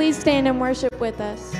Please stand and worship with us.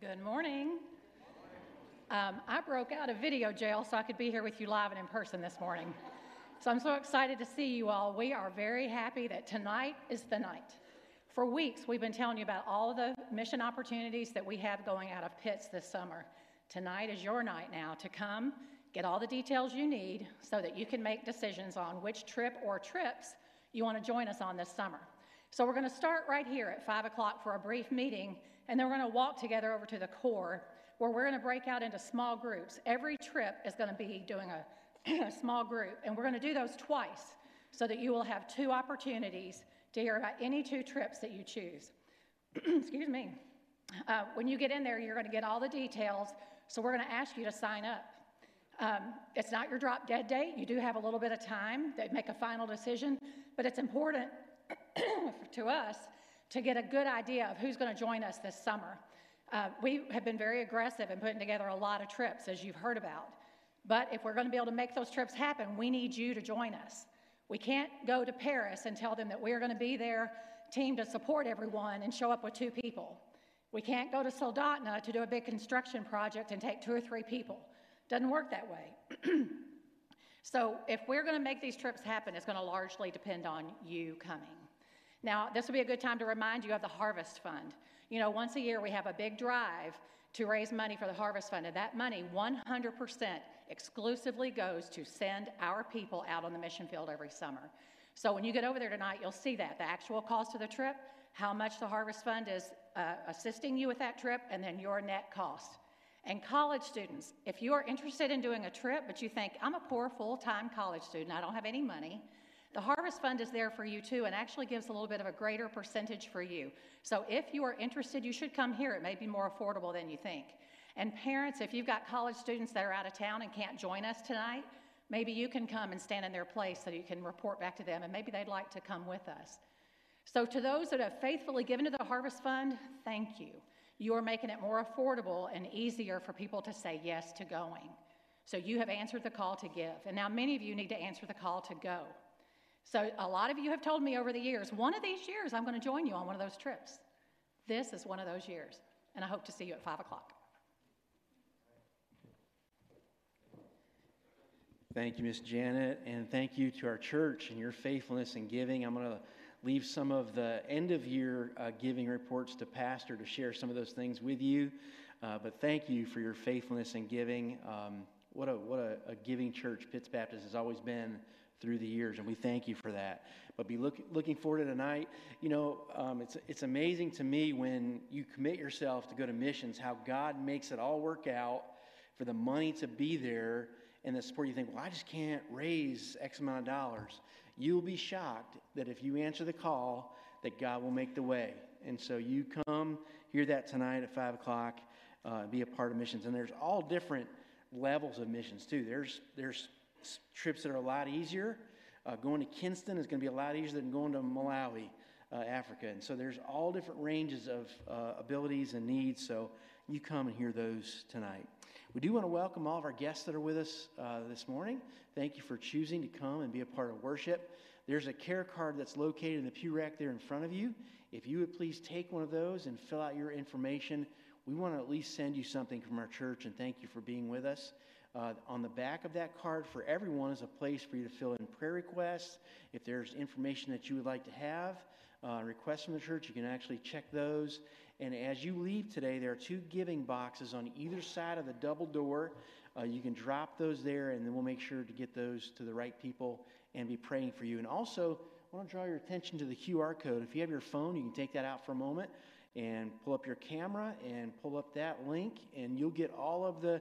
Good morning. I broke out of video jail so I could be here with you live and in person this morning. So I'm so excited to see you all. We are very happy that tonight is the night. For weeks, we've been telling you about all of the mission opportunities that we have going out of Pitts this summer. Tonight is your night now to come, get all the details you need so that you can make decisions on which trip or trips you want to join us on this summer. So we're going to start right here at 5 o'clock for a brief meeting, and then we're going to walk together over to the Korah, where we're going to break out into small groups. Every trip is going to be doing a small group, and we're going to do those twice so that you will have two opportunities to hear about any two trips that you choose. Excuse me. When you get in there, you're going to get all the details, so we're going to ask you to sign up. It's not your drop dead date. You do have a little bit of time to make a final decision, but it's important to us to get a good idea of who's going to join us this summer. We have been very aggressive in putting together a lot of trips, as you've heard about. But if we're going to be able to make those trips happen, we need you to join us. We can't go to Paris and tell them that we're going to be there, team to support everyone and show up with 2 people. We can't go to Soldotna to do a big construction project and take 2 or 3 people. Doesn't work that way. So if we're going to make these trips happen, it's going to largely depend on you coming. Now, this would be a good time to remind you of the Harvest Fund. You know, once a year we have a big drive to raise money for the Harvest Fund, and that money 100% exclusively goes to send our people out on the mission field every summer. So when you get over there tonight, you'll see that, the actual cost of the trip, how much the Harvest Fund is assisting you with that trip, and then your net cost. And college students, if you are interested in doing a trip, but you think, I'm a poor full-time college student, I don't have any money, the Harvest Fund is there for you too, and actually gives a little bit of a greater percentage for you. So if you are interested, you should come here. It may be more affordable than you think. And parents, if you've got college students that are out of town and can't join us tonight, maybe you can come and stand in their place so you can report back to them, and maybe they'd like to come with us. So to those that have faithfully given to the Harvest Fund, thank you. You are making it more affordable and easier for people to say yes to going. So you have answered the call to give, and now many of you need to answer the call to go. So a lot of you have told me over the years, one of these years I'm going to join you on one of those trips. This is one of those years, and I hope to see you at 5 o'clock. Thank you, Miss Janet, and thank you to our church and your faithfulness in giving. I'm going to leave some of the end-of-year giving reports to Pastor to share some of those things with you. But thank you for your faithfulness in giving. What a giving church Pitts Baptist has always been through the years, and we thank you for that. But be looking forward to tonight. You know, it's amazing to me when you commit yourself to go to missions, how God makes it all work out for the money to be there and the support. You think, well, I just can't raise X amount of dollars. You'll be shocked that if you answer the call, that God will make the way. And so you come, hear that tonight at 5 o'clock, be a part of missions. And there's all different levels of missions, too. There's trips that are a lot easier. Going to Kinston is going to be a lot easier than going to Malawi, Africa. And so there's all different ranges of abilities and needs. So you come and hear those tonight. We do want to welcome all of our guests that are with us this morning. Thank you for choosing to come and be a part of worship. There's a care card that's located in the pew rack there in front of you. If you would please take one of those and fill out your information. We want to at least send you something from our church and thank you for being with us. On the back of that card for everyone is a place for you to fill in prayer requests. If there's information that you would like to have, requests from the church, you can actually check those. And as you leave today, there are 2 giving boxes on either side of the double door. You can drop those there, and then we'll make sure to get those to the right people and be praying for you. And also, I want to draw your attention to the QR code. If you have your phone, you can take that out for a moment and pull up your camera and pull up that link, and you'll get all of the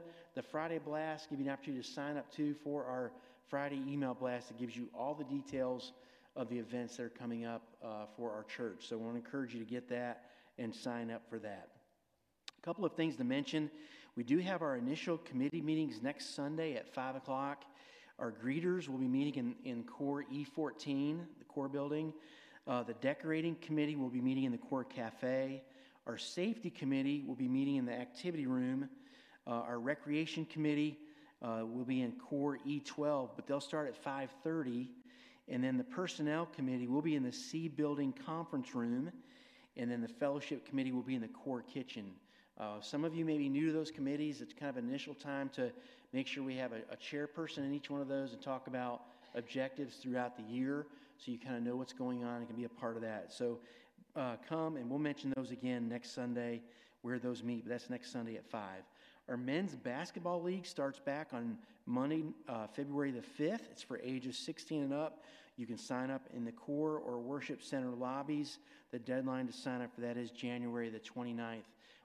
Friday blast, give you an opportunity to sign up, too, for our Friday email blast that gives you all the details of the events that are coming up for our church. So I want to encourage you to get that and sign up for that. A couple of things to mention. We do have our initial committee meetings next Sunday at 5 o'clock. Our greeters will be meeting in Core E14, the Core building. The decorating committee will be meeting in the Core Cafe. Our safety committee will be meeting in the activity room. Our recreation committee will be in Core E12, but they'll start at 5:30. And then the personnel committee will be in the C building conference room. And then the fellowship committee will be in the Core kitchen. Some of you may be new to those committees. It's kind of initial time to make sure we have a chairperson in each one of those and talk about objectives throughout the year so you kind of know what's going on and can be a part of that. So come, and we'll mention those again next Sunday where those meet, but that's next Sunday at 5. Our men's basketball league starts back on Monday, February the 5th. It's for ages 16 and up. You can sign up in the Core or Worship Center lobbies. The deadline to sign up for that is January the 29th.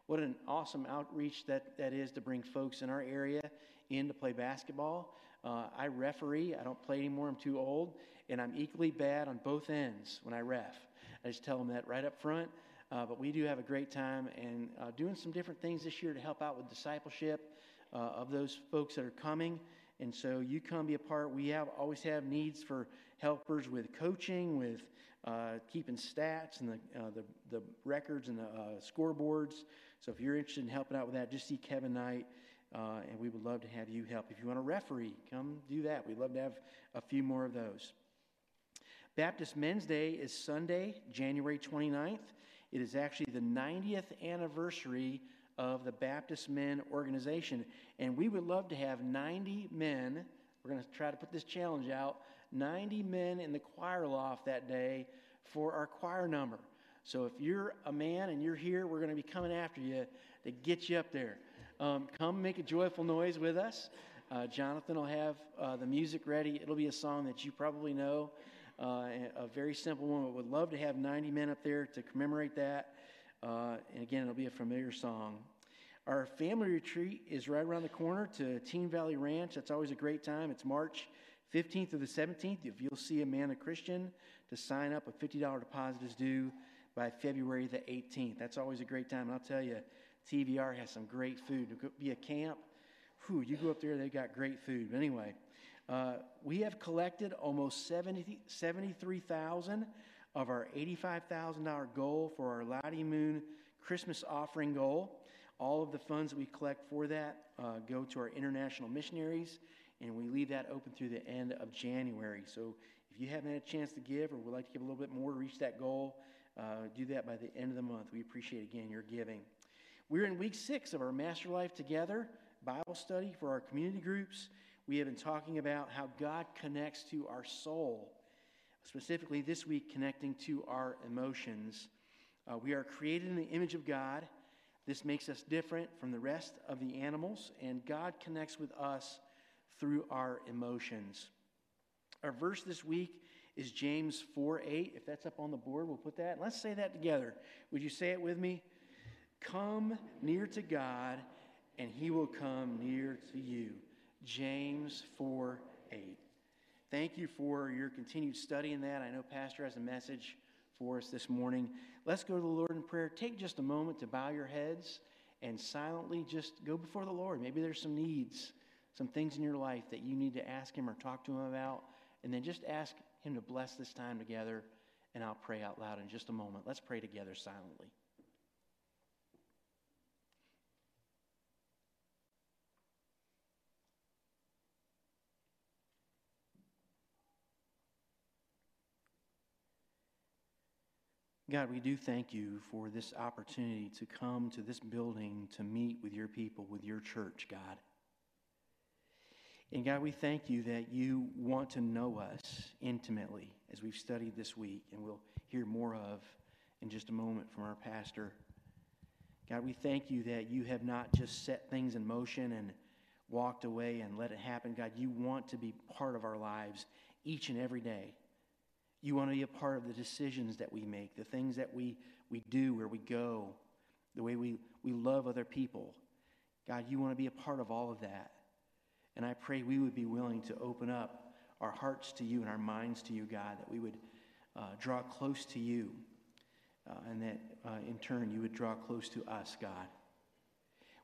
What an awesome outreach that is to bring folks in our area in to play basketball. I referee. I don't play anymore. I'm too old, and I'm equally bad on both ends when I ref. I just tell them that right up front. But we do have a great time and doing some different things this year to help out with discipleship of those folks that are coming. And so you come be a part. We always have needs for helpers with coaching, with keeping stats and the records and the scoreboards. So if you're interested in helping out with that, just see Kevin Knight, and we would love to have you help. If you want to referee, come do that. We'd love to have a few more of those. Baptist Men's Day is Sunday, January 29th. It is actually the 90th anniversary of the Baptist Men organization. And we would love to have 90 men, we're going to try to put this challenge out, 90 men in the choir loft that day for our choir number. So if you're a man and you're here, we're going to be coming after you to get you up there. Come make a joyful noise with us. Jonathan will have the music ready. It'll be a song that you probably know, a very simple one. We would love to have 90 men up there to commemorate that. And again, it'll be a familiar song. Our family retreat is right around the corner to Teen Valley Ranch. That's always a great time. It's March 15th through the 17th. If you'll see Amanda Christian, to sign up, a $50 deposit is due by February the 18th. That's always a great time. And I'll tell you, TVR has some great food. It'll be a camp. Whew, you go up there, they've got great food. But anyway, we have collected almost 73,000 of our $85,000 goal for our Lottie Moon Christmas offering goal. All of the funds that we collect for that go to our international missionaries, and we leave that open through the end of January. So if you haven't had a chance to give or would like to give a little bit more to reach that goal, do that by the end of the month. We appreciate, again, your giving. We're in week 6 of our Master Life Together Bible study for our community groups. We have been talking about how God connects to our soul, specifically this week connecting to our emotions. We are created in the image of God. This makes us different from the rest of the animals, and God connects with us through our emotions. Our verse this week is James 4:8. If that's up on the board, we'll put that. Let's say that together. Would you say it with me? Come near to God, and he will come near to you. James 4:8. Thank you for your continued study in that. I know Pastor has a message for us this morning. Let's go to the Lord in prayer. Take just a moment to bow your heads and silently just go before the Lord. Maybe there's some needs, some things in your life that you need to ask him or talk to him about, and then just ask him to bless this time together, and I'll pray out loud in just a moment. Let's pray together silently. God, we do thank you for this opportunity to come to this building to meet with your people, with your church, God. And God, we thank you that you want to know us intimately, as we've studied this week, and we'll hear more of in just a moment from our pastor. God, we thank you that you have not just set things in motion and walked away and let it happen. God, you want to be part of our lives each and every day. You want to be a part of the decisions that we make, the things that we do, where we go, the way we love other people. God, you want to be a part of all of that. And I pray we would be willing to open up our hearts to you and our minds to you, God, that we would draw close to you, and that in turn you would draw close to us, God.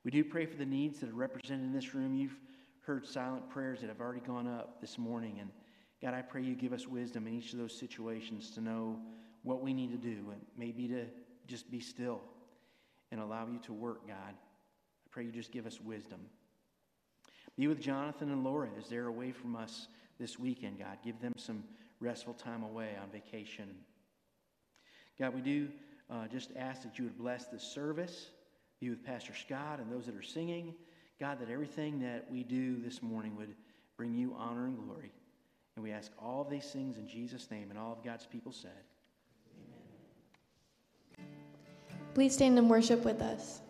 We do pray for the needs that are represented in this room. You've heard silent prayers that have already gone up this morning, and God, I pray you give us wisdom in each of those situations to know what we need to do, and maybe to just be still and allow you to work, God. I pray you just give us wisdom. Be with Jonathan and Laura as they're away from us this weekend, God. Give them some restful time away on vacation. God, we do just ask that you would bless this service. Be with Pastor Scott and those that are singing. God, that everything that we do this morning would bring you honor and glory. And we ask all of these things in Jesus' name, and all of God's people said, amen. Please stand and worship with us.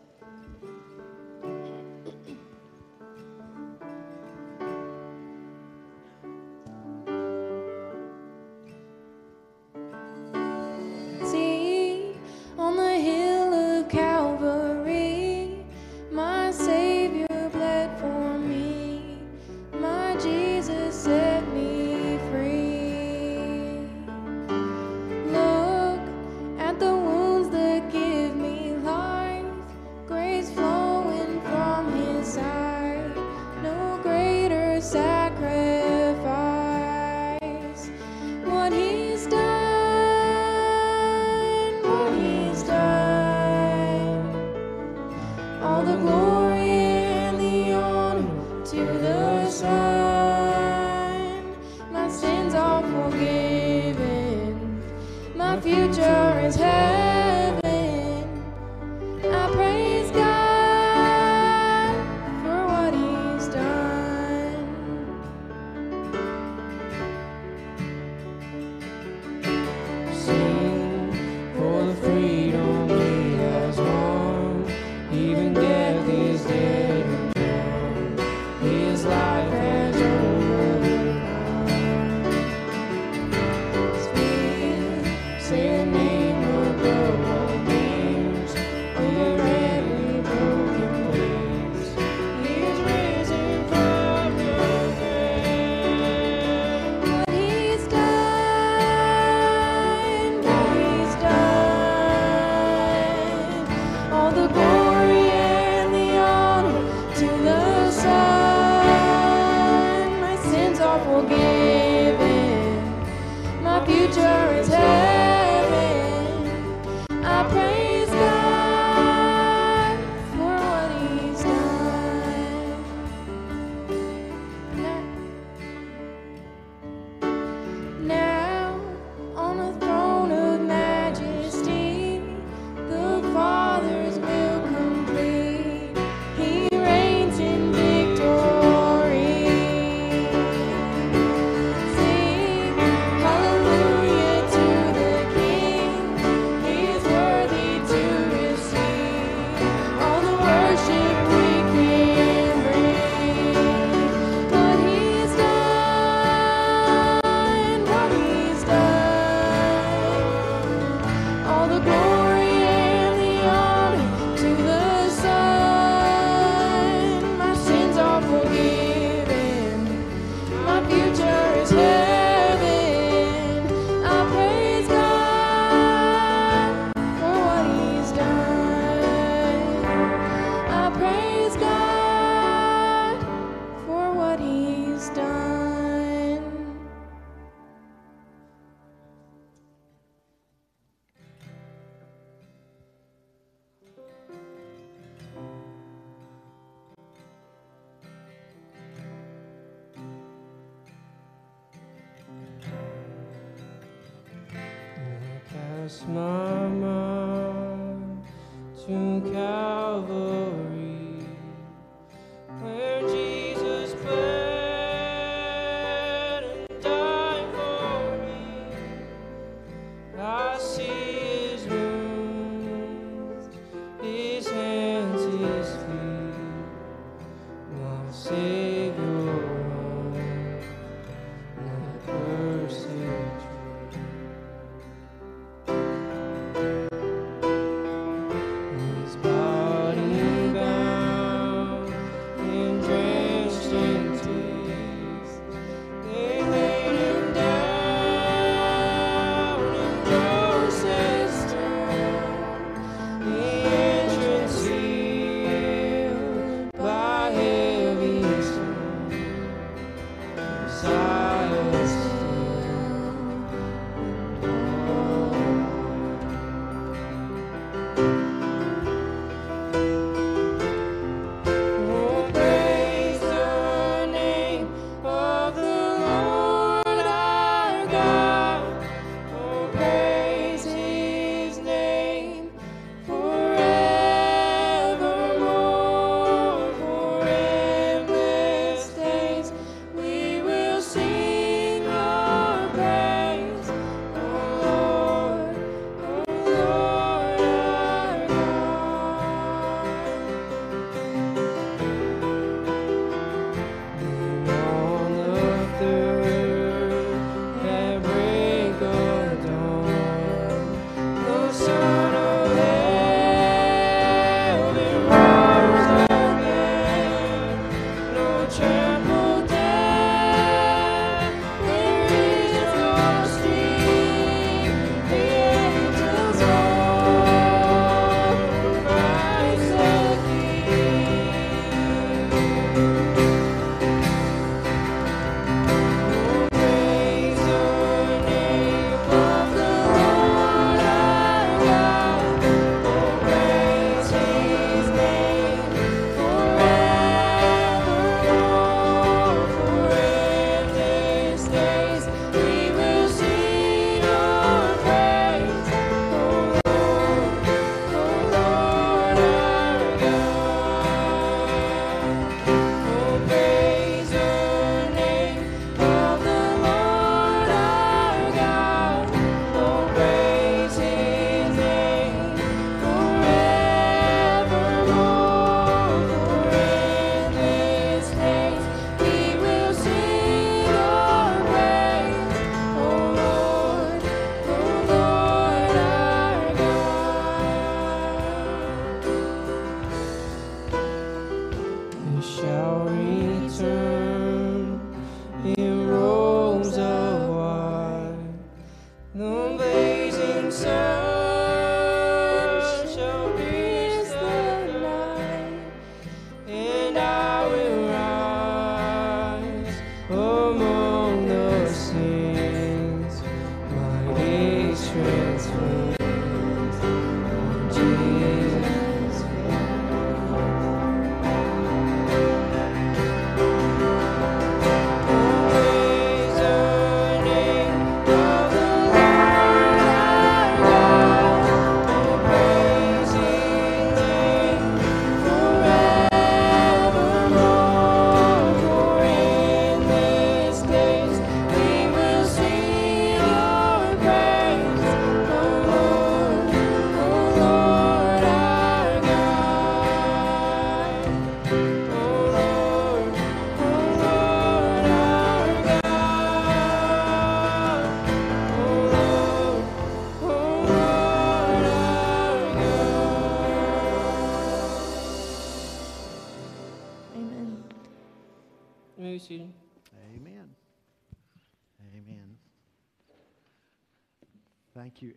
future is heaven. I praise God for what He's done. Sing for the freedom He has won, even death is dead and gone. His life has my mind to Calvary, where Jesus bled and died for me. I see His wounds, His hands, His feet, my Savior, my persecutor. Bye.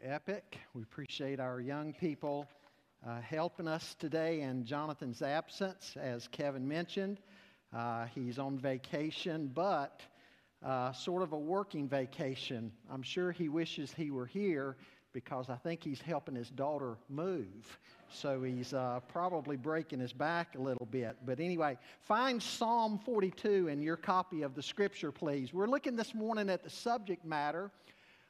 Epic. We appreciate our young people helping us today in Jonathan's absence. As Kevin mentioned, he's on vacation, but sort of a working vacation. I'm sure he wishes he were here because I think he's helping his daughter move. So he's probably breaking his back a little bit. But anyway, find Psalm 42 in your copy of the scripture, please. We're looking this morning at the subject matter: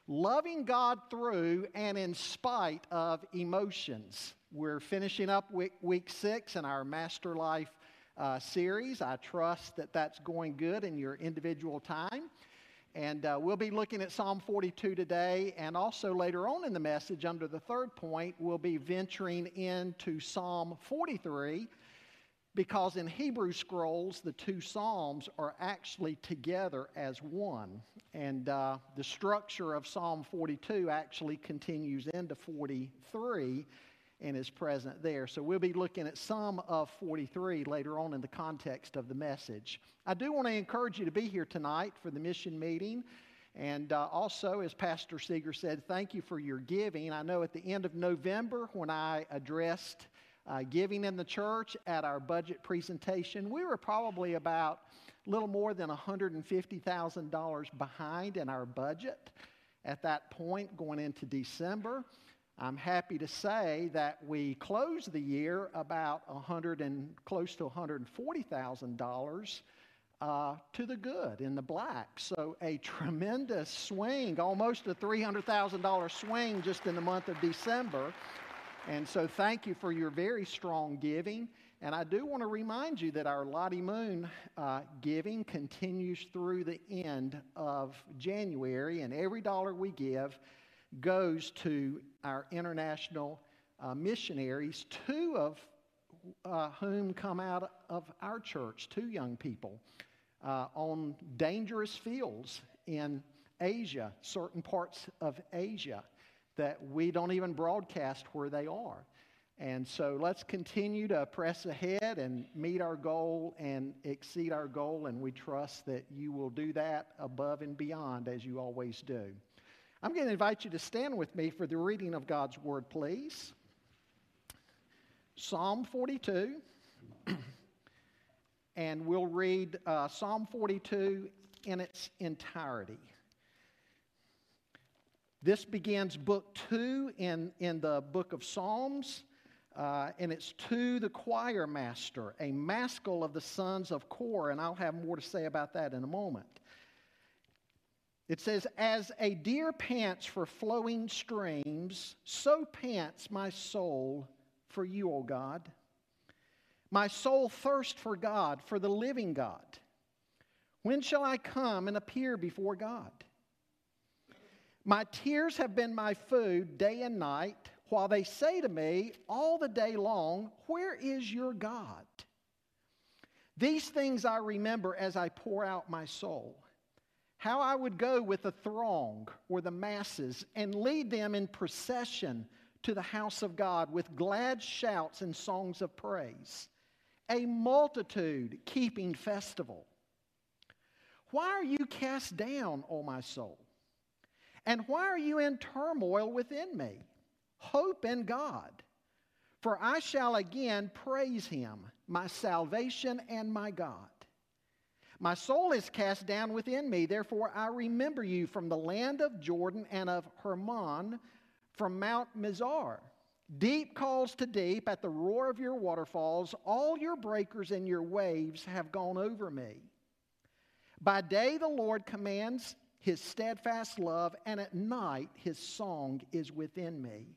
loving God through and in spite of emotions. We're finishing up week six in our Master Life series. I trust that that's going good in your individual time. And we'll be looking at Psalm 42 today, and also later on in the message under the third point, we'll be venturing into Psalm 43, because in Hebrew scrolls, the two Psalms are actually together as one. And the structure of Psalm 42 actually continues into 43 and is present there. So we'll be looking at some of 43 later on in the context of the message. I do want to encourage you to be here tonight for the mission meeting. And also, as Pastor Seeger said, thank you for your giving. I know at the end of November, when I addressed giving in the church at our budget presentation, we were probably about a little more than $150,000 behind in our budget at that point going into December. I'm happy to say that we closed the year about $140,000 to the good, in the black. So a tremendous swing, almost a $300,000 swing just in the month of December. And so thank you for your very strong giving. And I do want to remind you that our Lottie Moon giving continues through the end of January. And every dollar we give goes to our international missionaries, two of whom come out of our church, two young people, on dangerous fields in Asia, certain parts of Asia that we don't even broadcast where they are. And so let's continue to press ahead and meet our goal and exceed our goal, and we trust that you will do that above and beyond, as you always do. I'm going to invite you to stand with me for the reading of God's Word, please. Psalm 42, and we'll read Psalm 42 in its entirety. This begins book two in the book of Psalms, and it's to the choir master, a maskil of the sons of Korah, and I'll have more to say about that in a moment. It says, "As a deer pants for flowing streams, so pants my soul for you, O God. My soul thirsts for God, for the living God. When shall I come and appear before God? My tears have been my food day and night, while they say to me all the day long, 'Where is your God?' These things I remember as I pour out my soul. How I would go with the throng or the masses and lead them in procession to the house of God with glad shouts and songs of praise, a multitude keeping festival. Why are you cast down, O my soul? And why are you in turmoil within me? Hope in God, for I shall again praise him, my salvation and my God. My soul is cast down within me, therefore I remember you from the land of Jordan and of Hermon, from Mount Mizar. Deep calls to deep at the roar of your waterfalls. All your breakers and your waves have gone over me. By day the Lord commands his steadfast love, and at night his song is within me,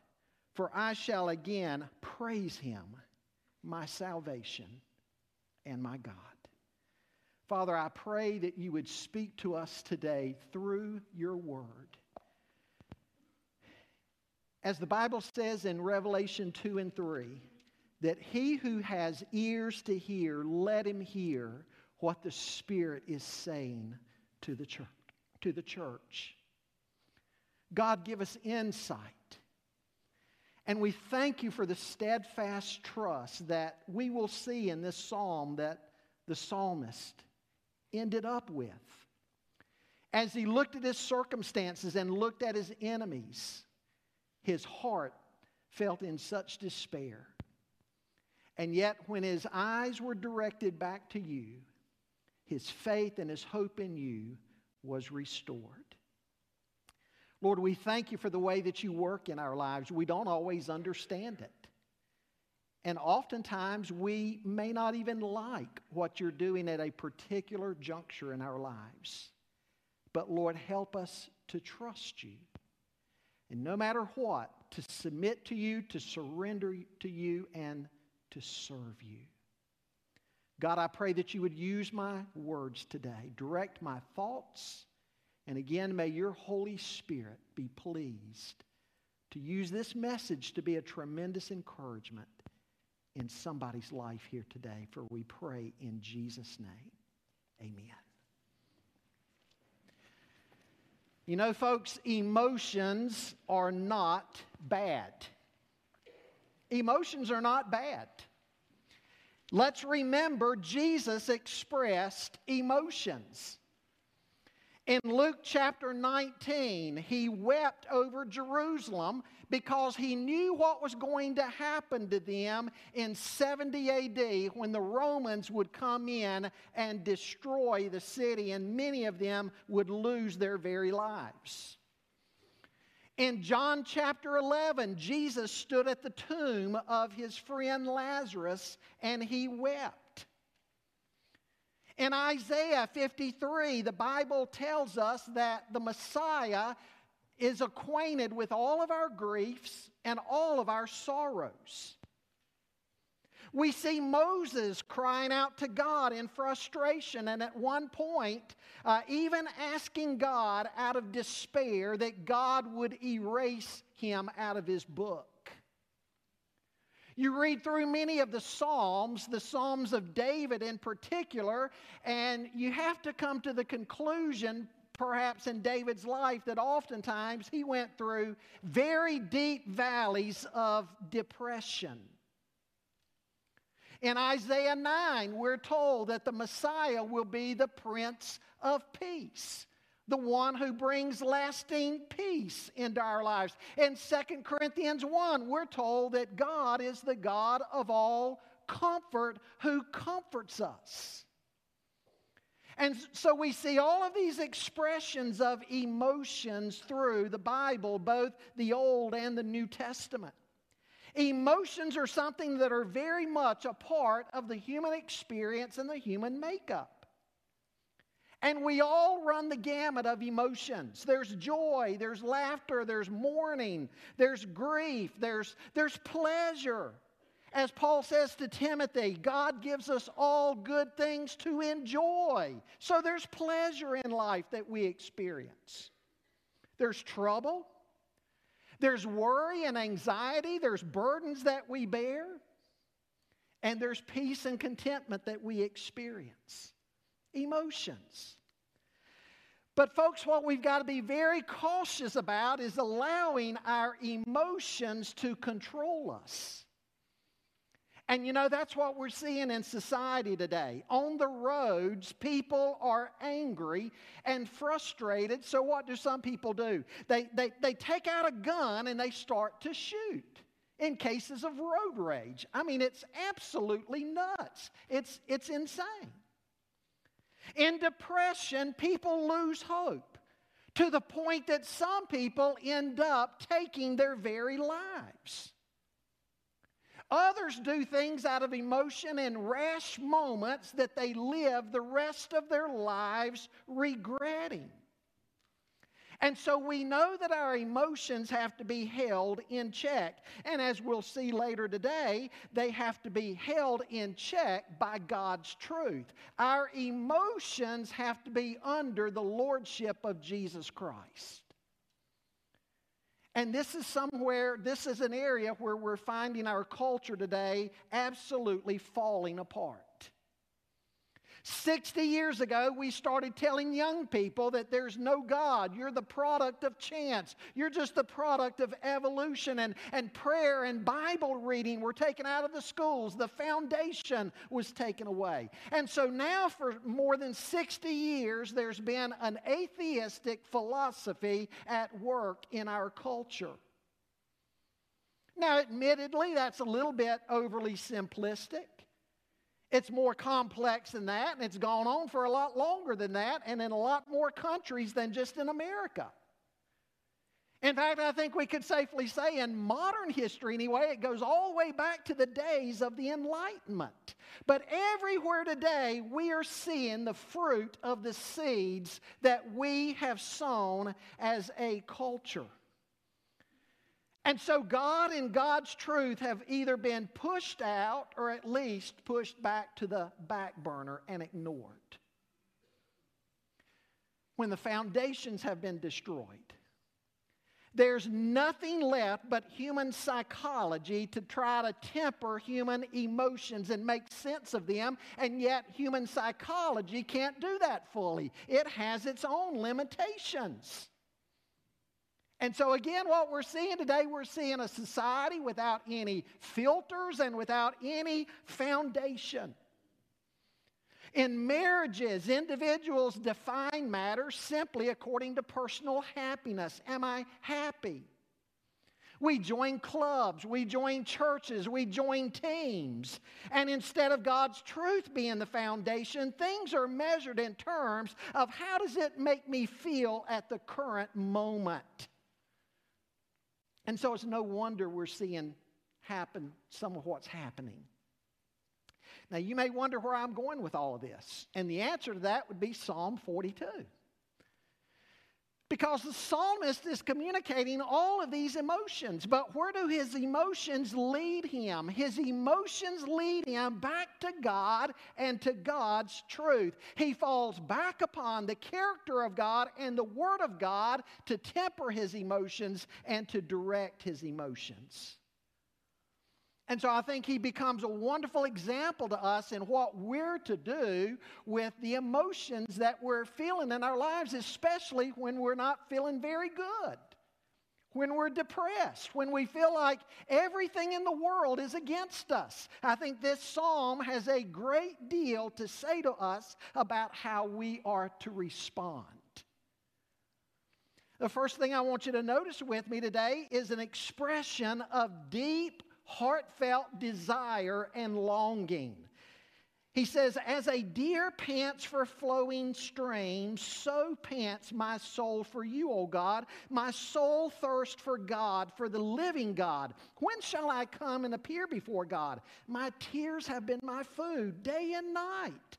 for I shall again praise him, my salvation and my God. Father, I pray that you would speak to us today through your word. As the Bible says in Revelation 2 and 3, that he who has ears to hear, let him hear what the Spirit is saying to the church. God, give us insight. And we thank you for the steadfast trust that we will see in this psalm that the psalmist ended up with. As he looked at his circumstances and looked at his enemies, his heart felt in such despair. And yet when his eyes were directed back to you, his faith and his hope in you was restored. Lord, we thank you for the way that you work in our lives. We don't always understand it. And oftentimes we may not even like what you're doing at a particular juncture in our lives. But Lord, help us to trust you. And no matter what, to submit to you, to surrender to you, and to serve you. God, I pray that you would use my words today, direct my thoughts, and again, may your Holy Spirit be pleased to use this message to be a tremendous encouragement in somebody's life here today, for we pray in Jesus' name. Amen. You know, folks, emotions are not bad. Emotions are not bad. Let's remember Jesus expressed emotions. In Luke chapter 19, he wept over Jerusalem because he knew what was going to happen to them in 70 A.D. when the Romans would come in and destroy the city, and many of them would lose their very lives. In John chapter 11, Jesus stood at the tomb of his friend Lazarus, and he wept. In Isaiah 53, the Bible tells us that the Messiah is acquainted with all of our griefs and all of our sorrows. We see Moses crying out to God in frustration, and at one point, even asking God out of despair that God would erase him out of his book. You read through many of the Psalms of David in particular, and you have to come to the conclusion, perhaps in David's life, that oftentimes he went through very deep valleys of depression. In Isaiah 9, we're told that the Messiah will be the Prince of Peace, the one who brings lasting peace into our lives. In 2 Corinthians 1, we're told that God is the God of all comfort who comforts us. And so we see all of these expressions of emotions through the Bible, both the Old and the New Testament. Emotions are something that are very much a part of the human experience and the human makeup. And we all run the gamut of emotions. There's joy, there's laughter, there's mourning, there's grief, there's pleasure. As Paul says to Timothy, God gives us all good things to enjoy. So there's pleasure in life that we experience. There's trouble, There's worry and anxiety. There's burdens that we bear. And there's peace and contentment that we experience. Emotions. But folks, what we've got to be very cautious about is allowing our emotions to control us. And you know, that's what we're seeing in society today. On the roads, people are angry and frustrated. So what do some people do? They take out a gun and they start to shoot in cases of road rage. I mean, it's absolutely nuts. It's insane. In depression, people lose hope to the point that some people end up taking their very lives. Others do things out of emotion and rash moments that they live the rest of their lives regretting. And so we know that our emotions have to be held in check. And as we'll see later today, they have to be held in check by God's truth. Our emotions have to be under the lordship of Jesus Christ. And this is an area where we're finding our culture today absolutely falling apart. 60 years ago, we started telling young people that there's no God. You're the product of chance. You're just the product of evolution, and prayer and Bible reading were taken out of the schools. The foundation was taken away. And so now for more than 60 years, there's been an atheistic philosophy at work in our culture. Now, admittedly, that's a little bit overly simplistic. It's more complex than that, and it's gone on for a lot longer than that, and in a lot more countries than just in America. In fact, I think we could safely say in modern history anyway, it goes all the way back to the days of the Enlightenment. But everywhere today, we are seeing the fruit of the seeds that we have sown as a culture. And so God and God's truth have either been pushed out or at least pushed back to the back burner and ignored. When the foundations have been destroyed, there's nothing left but human psychology to try to temper human emotions and make sense of them, and yet human psychology can't do that fully. It has its own limitations. And so again, what we're seeing today, we're seeing a society without any filters and without any foundation. In marriages, individuals define matters simply according to personal happiness. Am I happy? We join clubs, we join churches, we join teams. And instead of God's truth being the foundation, things are measured in terms of how does it make me feel at the current moment. And so it's no wonder we're seeing happen some of what's happening. Now, you may wonder where I'm going with all of this. And the answer to that would be Psalm 42. Because the psalmist is communicating all of these emotions. But where do his emotions lead him? His emotions lead him back to God and to God's truth. He falls back upon the character of God and the Word of God to temper his emotions and to direct his emotions. And so I think he becomes a wonderful example to us in what we're to do with the emotions that we're feeling in our lives, especially when we're not feeling very good, when we're depressed, when we feel like everything in the world is against us. I think this psalm has a great deal to say to us about how we are to respond. The first thing I want you to notice with me today is an expression of deep, heartfelt desire and longing. He says, as a deer pants for flowing streams, so pants my soul for you, O God. My soul thirsts for God, for the living God. When shall I come and appear before God? My tears have been my food day and night,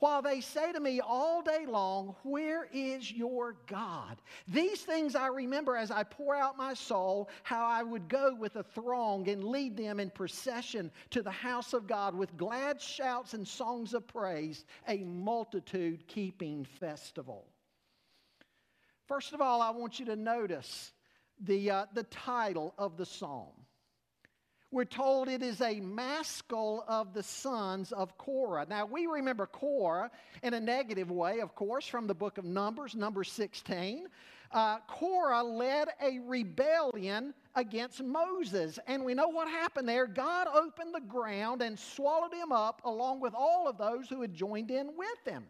while they say to me all day long, where is your God? These things I remember as I pour out my soul, how I would go with a throng and lead them in procession to the house of God with glad shouts and songs of praise, a multitude keeping festival. First of all, I want you to notice the title of the psalm. We're told it is a maskil of the sons of Korah. Now, we remember Korah in a negative way, of course, from the book of Numbers, Numbers 16. Korah led a rebellion against Moses. And we know what happened there. God opened the ground and swallowed him up along with all of those who had joined in with him.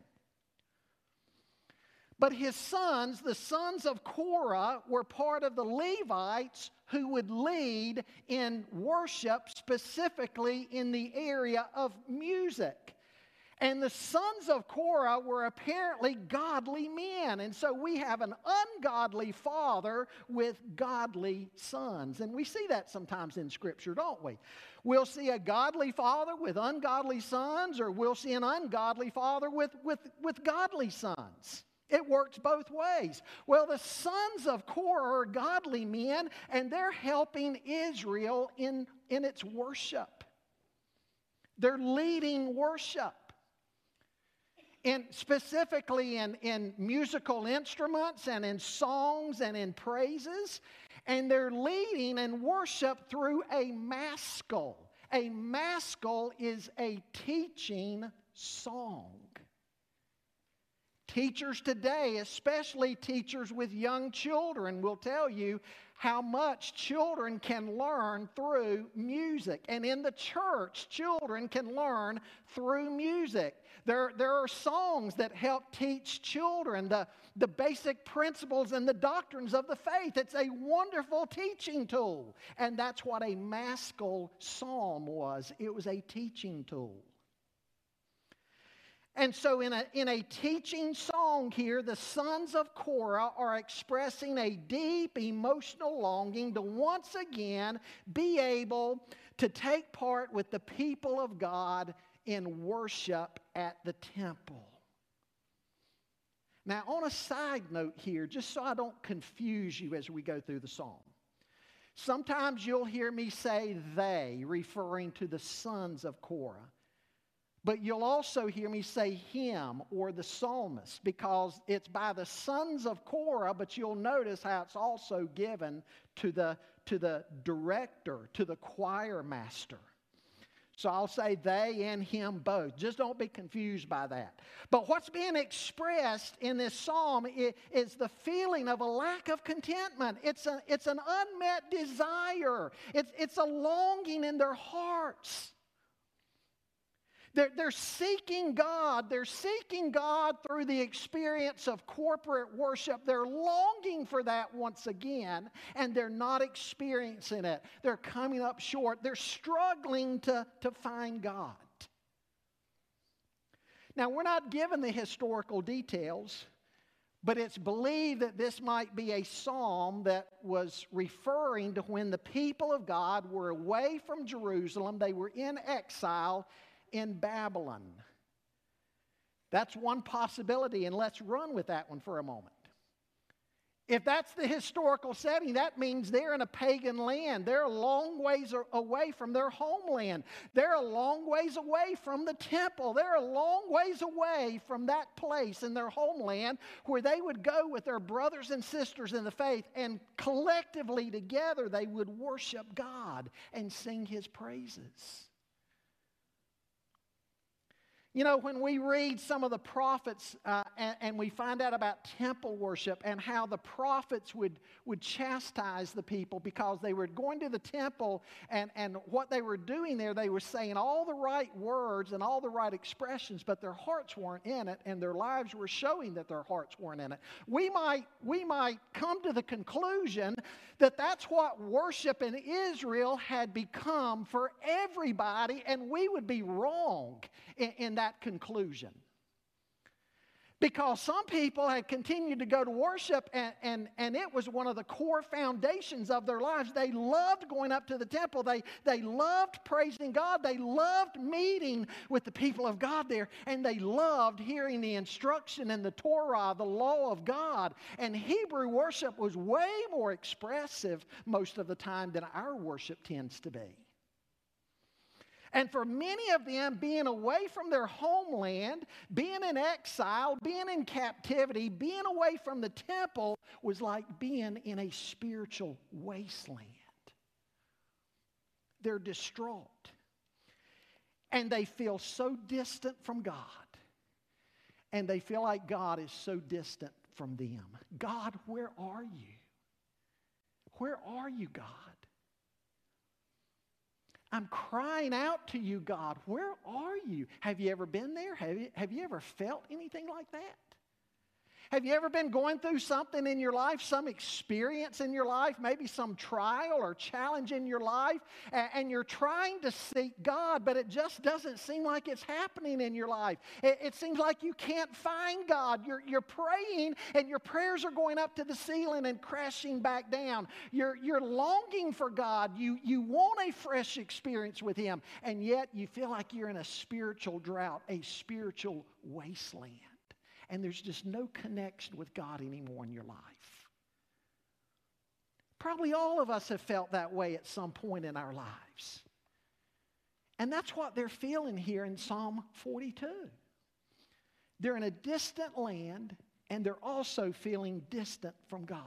But his sons, the sons of Korah, were part of the Levites who would lead in worship, specifically in the area of music. And the sons of Korah were apparently godly men. And so we have an ungodly father with godly sons. And we see that sometimes in Scripture, don't we? We'll see a godly father with ungodly sons, or we'll see an ungodly father with godly sons. It works both ways. Well, the sons of Korah are godly men, and they're helping Israel in its worship. They're leading worship. And specifically in musical instruments and in songs and in praises. And they're leading in worship through a maskil. A maskil is a teaching song. Teachers today, especially teachers with young children, will tell you how much children can learn through music. And in the church, children can learn through music. There are songs that help teach children the basic principles and the doctrines of the faith. It's a wonderful teaching tool. And that's what a maskil psalm was. It was a teaching tool. And so in a teaching song here, the sons of Korah are expressing a deep emotional longing to once again be able to take part with the people of God in worship at the temple. Now, on a side note here, just so I don't confuse you as we go through the psalm, sometimes you'll hear me say they, referring to the sons of Korah. But you'll also hear me say him or the psalmist, because it's by the sons of Korah, but you'll notice how it's also given to the director, to the choir master. So I'll say they and him both. Just don't be confused by that. But what's being expressed in this psalm is the feeling of a lack of contentment. It's an unmet desire. It's a longing in their hearts. They're seeking God. They're seeking God through the experience of corporate worship. They're longing for that once again, and they're not experiencing it. They're coming up short. They're struggling to find God. Now, we're not given the historical details, but it's believed that this might be a psalm that was referring to when the people of God were away from Jerusalem. They were in exile in Babylon. That's one possibility, and let's run with that one for a moment. If that's the historical setting, that means they're in a pagan land. They're a long ways away from their homeland. They're a long ways away from the temple. They're a long ways away from that place in their homeland where they would go with their brothers and sisters in the faith, and collectively together they would worship God and sing His praises. You know, when we read some of the prophets and we find out about temple worship and how the prophets would chastise the people because they were going to the temple, and what they were doing there, they were saying all the right words and all the right expressions, but their hearts weren't in it, and their lives were showing that their hearts weren't in it. We might come to the conclusion that that's what worship in Israel had become for everybody, and we would be wrong in that conclusion, because some people had continued to go to worship, and it was one of the core foundations of their lives. They loved going up to the temple. They loved praising God. They loved meeting with the people of God there, and they loved hearing the instruction in the Torah, the law of God. And Hebrew worship was way more expressive most of the time than our worship tends to be. And for many of them, being away from their homeland, being in exile, being in captivity, being away from the temple was like being in a spiritual wasteland. They're distraught. And they feel so distant from God. And they feel like God is so distant from them. God, where are you? Where are you, God? I'm crying out to you, God. Where are you? Have you ever been there? Have you ever felt anything like that? Have you ever been going through something in your life, some experience in your life, maybe some trial or challenge in your life, and you're trying to seek God, but it just doesn't seem like it's happening in your life. It seems like you can't find God. You're praying, and your prayers are going up to the ceiling and crashing back down. You're longing for God. You want a fresh experience with Him, and yet you feel like you're in a spiritual drought, a spiritual wasteland. And there's just no connection with God anymore in your life. Probably all of us have felt that way at some point in our lives. And that's what they're feeling here in Psalm 42. They're in a distant land, and they're also feeling distant from God.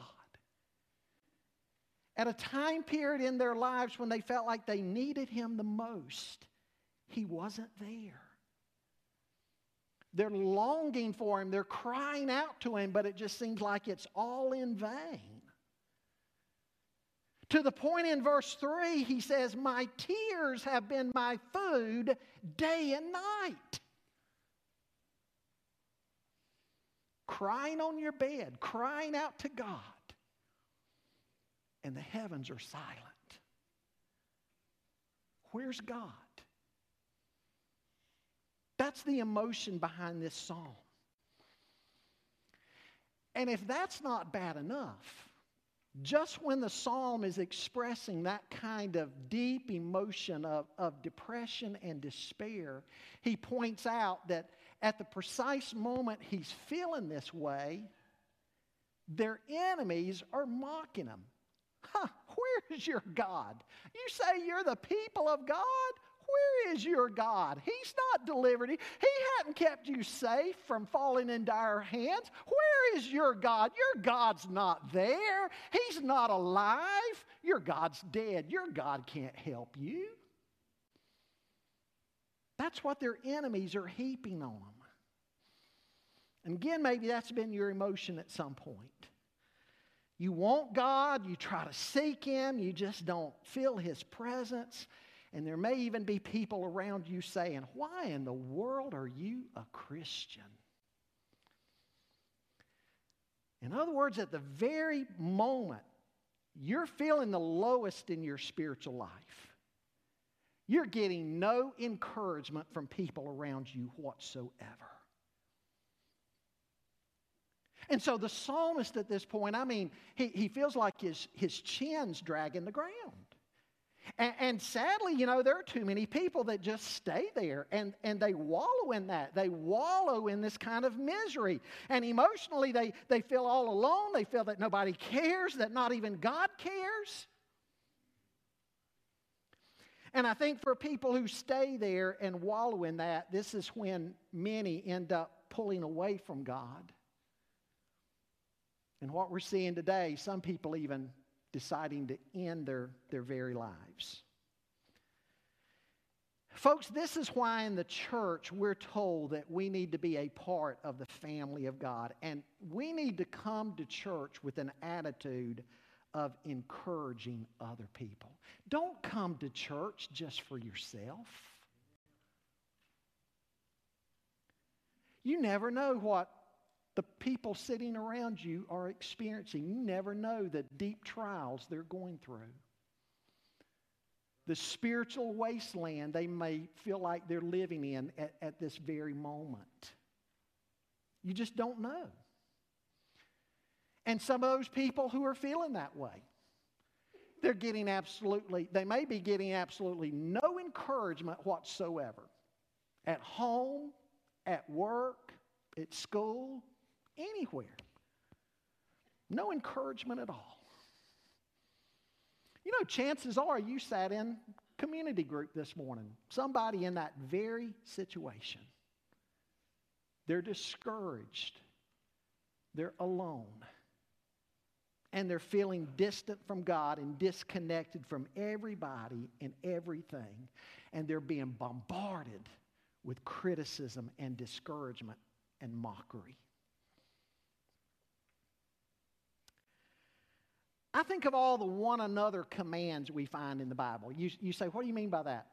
At a time period in their lives when they felt like they needed Him the most, He wasn't there. They're longing for Him. They're crying out to Him, but it just seems like it's all in vain. To the point in verse 3, he says, "My tears have been my food day and night." Crying on your bed, crying out to God, and the heavens are silent. Where's God? That's the emotion behind this psalm. And if that's not bad enough, just when the psalm is expressing that kind of deep emotion of depression and despair, he points out that at the precise moment he's feeling this way, their enemies are mocking him. Where is your God? You say you're the people of God? Where is your God? He's not delivered. He hadn't kept you safe from falling into our hands. Where is your God? Your God's not there. He's not alive. Your God's dead. Your God can't help you. That's what their enemies are heaping on them. And again, maybe that's been your emotion at some point. You want God. You try to seek Him. You just don't feel His presence. And there may even be people around you saying, "Why in the world are you a Christian?" In other words, at the very moment you're feeling the lowest in your spiritual life, you're getting no encouragement from people around you whatsoever. And so the psalmist at this point, he feels like his chin's dragging the ground. And sadly, there are too many people that just stay there and they wallow in that. They wallow in this kind of misery. And emotionally, they feel all alone. They feel that nobody cares, that not even God cares. And I think for people who stay there and wallow in that, this is when many end up pulling away from God. And what we're seeing today, some people even deciding to end their very lives. Folks, this is why in the church we're told that we need to be a part of the family of God. And we need to come to church with an attitude of encouraging other people. Don't come to church just for yourself. You never know what the people sitting around you are experiencing. You never know the deep trials they're going through. The spiritual wasteland they may feel like they're living in at this very moment. You just don't know. And some of those people who are feeling that way, they may be getting absolutely no encouragement whatsoever. At home, at work, at school, anywhere. No encouragement at all. Chances are you sat in community group this morning, somebody in that very situation. They're discouraged. They're alone. And they're feeling distant from God and disconnected from everybody and everything. And they're being bombarded with criticism and discouragement and mockery. I think of all the one another commands we find in the Bible. You say, what do you mean by that?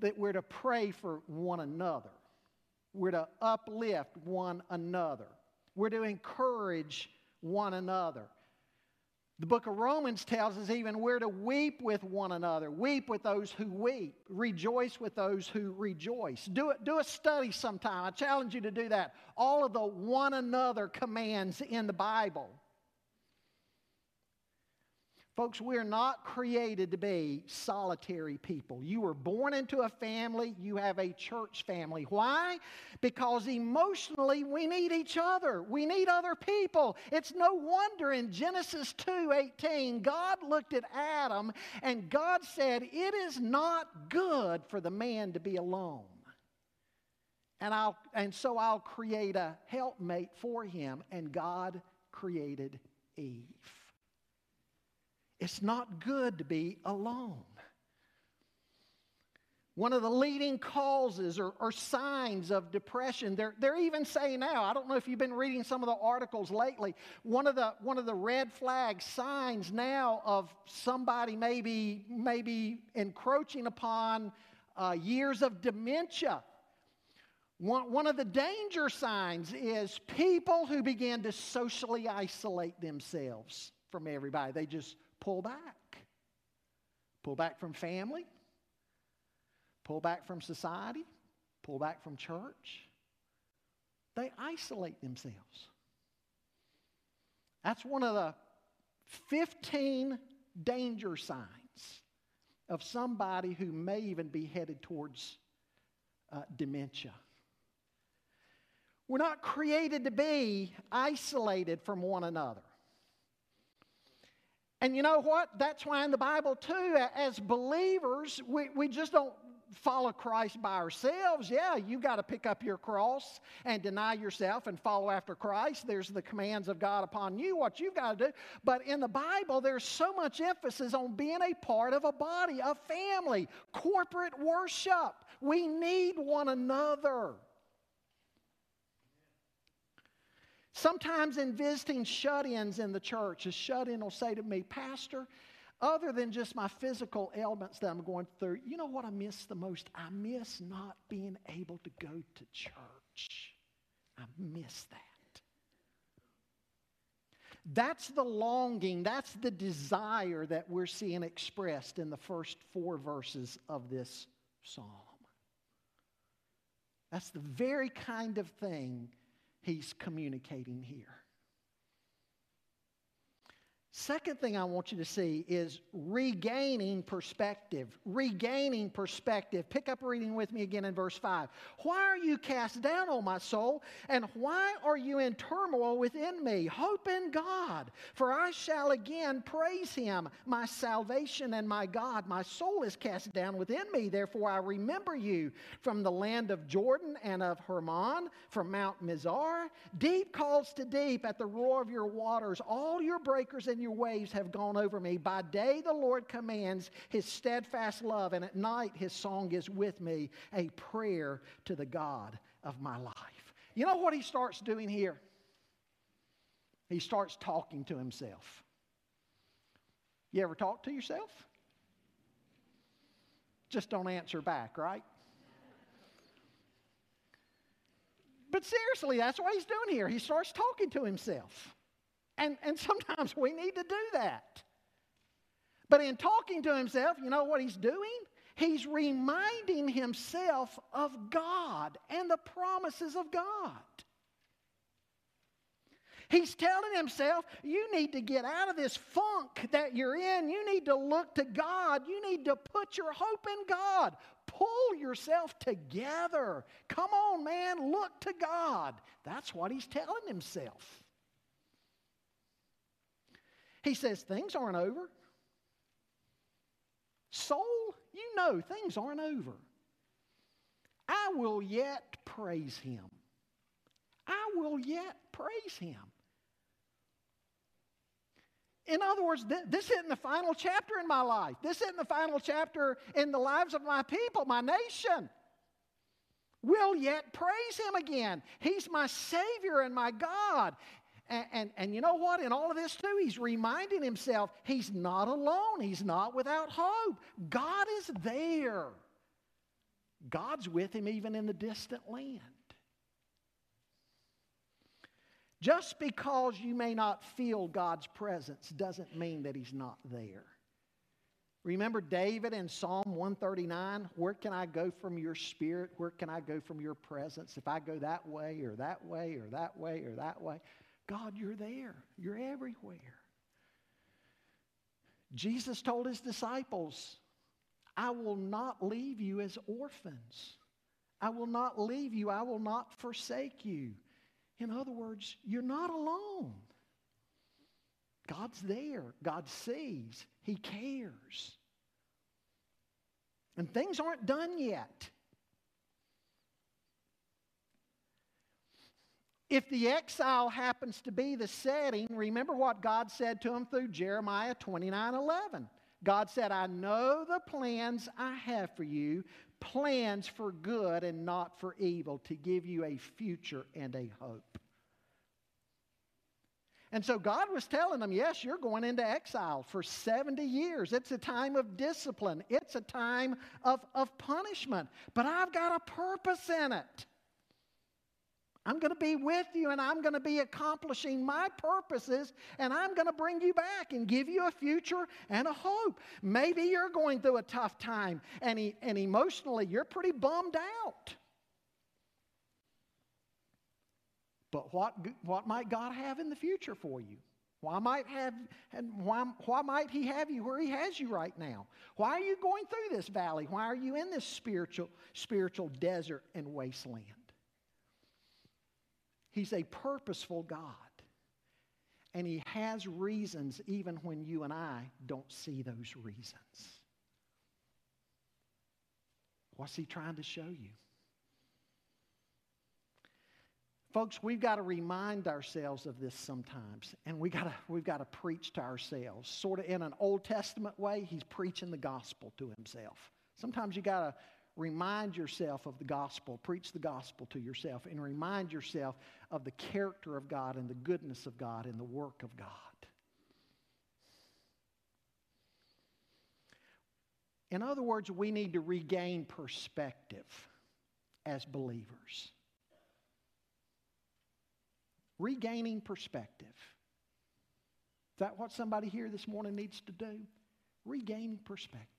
That we're to pray for one another. We're to uplift one another. We're to encourage one another. The book of Romans tells us even we're to weep with one another. Weep with those who weep. Rejoice with those who rejoice. Do a study sometime. I challenge you to do that. All of the one another commands in the Bible. Folks, we're not created to be solitary people. You were born into a family. You have a church family. Why? Because emotionally we need each other. We need other people. It's no wonder in Genesis 2:18, God looked at Adam and God said, "It is not good for the man to be alone. And so I'll create a helpmate for him." And God created Eve. It's not good to be alone. One of the leading causes or signs of depression, they're even saying now, I don't know if you've been reading some of the articles lately, one of the red flag signs now of somebody maybe encroaching upon years of dementia. One of the danger signs is people who begin to socially isolate themselves from everybody. They just pull back. Pull back from family. Pull back from society. Pull back from church. They isolate themselves. That's one of the 15 danger signs of somebody who may even be headed towards dementia. We're not created to be isolated from one another. And you know what? That's why in the Bible too, as believers, we just don't follow Christ by ourselves. Yeah, you got to pick up your cross and deny yourself and follow after Christ. There's the commands of God upon you, what you've got to do. But in the Bible, there's so much emphasis on being a part of a body, a family, corporate worship. We need one another. Sometimes in visiting shut-ins in the church, a shut-in will say to me, "Pastor, other than just my physical ailments that I'm going through, you know what I miss the most? I miss not being able to go to church. I miss that." That's the longing, that's the desire that we're seeing expressed in the first 4 verses of this psalm. That's the very kind of thing he's communicating here. Second thing I want you to see is regaining perspective. Regaining perspective. Pick up reading with me again in verse 5. "Why are you cast down, O my soul? And why are you in turmoil within me? Hope in God, for I shall again praise him, my salvation and my God. My soul is cast down within me, therefore I remember you from the land of Jordan and of Hermon, from Mount Mizar. Deep calls to deep at the roar of your waters. All your breakers and your waves have gone over me. By day the Lord commands his steadfast love, and at night his song is with me, a prayer to the God of my life." You know what he starts doing here? He starts talking to himself. You ever talk to yourself? Just don't answer back, right? But seriously, that's what he's doing here. He starts talking to himself. And sometimes we need to do that. But in talking to himself, you know what he's doing? He's reminding himself of God and the promises of God. He's telling himself, you need to get out of this funk that you're in. You need to look to God. You need to put your hope in God. Pull yourself together. Come on, man, look to God. That's what he's telling himself. He says, things aren't over. Soul, you No, things aren't over. I will yet praise him. I will yet praise him. In other words, this isn't the final chapter in my life. This isn't the final chapter in the lives of my people, my nation. We'll yet praise him again. He's my Savior and my God. And you know what? In all of this too, he's reminding himself he's not alone. He's not without hope. God is there. God's with him even in the distant land. Just because you may not feel God's presence doesn't mean that he's not there. Remember David in Psalm 139, where can I go from your spirit? Where can I go from your presence? If I go that way or that way or that way or that way, God, you're there. You're everywhere. Jesus told his disciples, I will not leave you as orphans. I will not leave you. I will not forsake you. In other words, you're not alone. God's there. God sees. He cares. And things aren't done yet. If the exile happens to be the setting, remember what God said to him through Jeremiah 29:11. God said, I know the plans I have for you, plans for good and not for evil, to give you a future and a hope. And so God was telling them, yes, you're going into exile for 70 years. It's a time of discipline. It's a time of punishment. But I've got a purpose in it. I'm going to be with you, and I'm going to be accomplishing my purposes, and I'm going to bring you back and give you a future and a hope. Maybe you're going through a tough time, and emotionally you're pretty bummed out. But what might God have in the future for you? Why might he have you where he has you right now? Why are you going through this valley? Why are you in this spiritual desert and wasteland? He's a purposeful God, and he has reasons even when you and I don't see those reasons. What's he trying to show you? Folks, we've got to remind ourselves of this sometimes, and we've got to preach to ourselves. Sort of in an Old Testament way, he's preaching the gospel to himself. Sometimes you've got to remind yourself of the gospel, preach the gospel to yourself, and remind yourself of the character of God and the goodness of God and the work of God. In other words, we need to regain perspective as believers. Regaining perspective. Is that what somebody here this morning needs to do? Regaining perspective.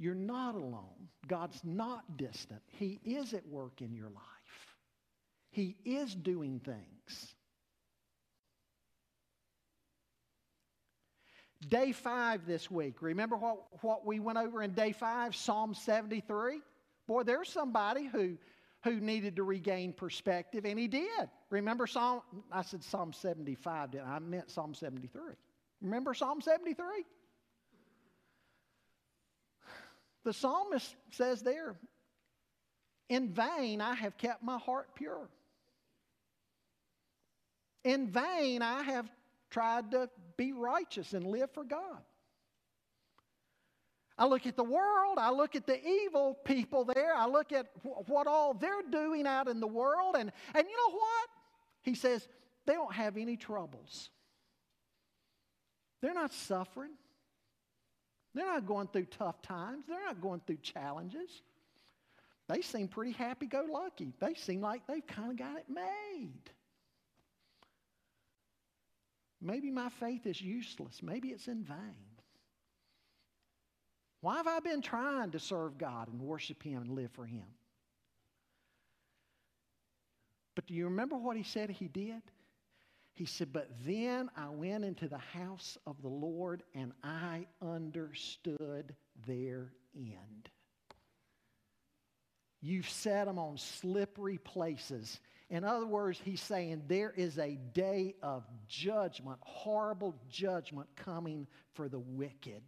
You're not alone. God's not distant. He is at work in your life. He is doing things. Day 5 this week. Remember what we went over in day 5, Psalm 73? Boy, there's somebody who needed to regain perspective, and he did. Remember I said Psalm 75, didn't I? I meant Psalm 73. Remember Psalm 73? The psalmist says there, in vain I have kept my heart pure. In vain I have tried to be righteous and live for God. I look at the world, I look at the evil people there, I look at what all they're doing out in the world, and you know what? He says, they don't have any troubles. They're not suffering. They're not going through tough times. They're not going through challenges. They seem pretty happy-go-lucky. They seem like they've kind of got it made. Maybe my faith is useless. Maybe it's in vain. Why have I been trying to serve God and worship him and live for him? But do you remember what he said he did? He said, but then I went into the house of the Lord and I understood their end. You've set them on slippery places. In other words, he's saying there is a day of judgment, horrible judgment coming for the wicked.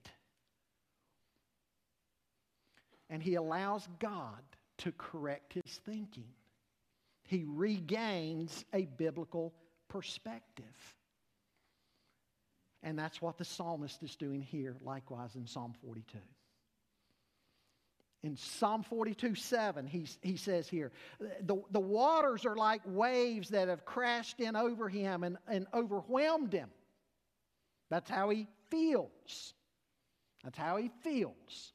and he allows God to correct his thinking. He regains a biblical perspective. And that's what the psalmist is doing here, likewise in Psalm 42. In Psalm 42:7, he says here, the waters are like waves that have crashed in over him and overwhelmed him. That's how he feels. That's how he feels.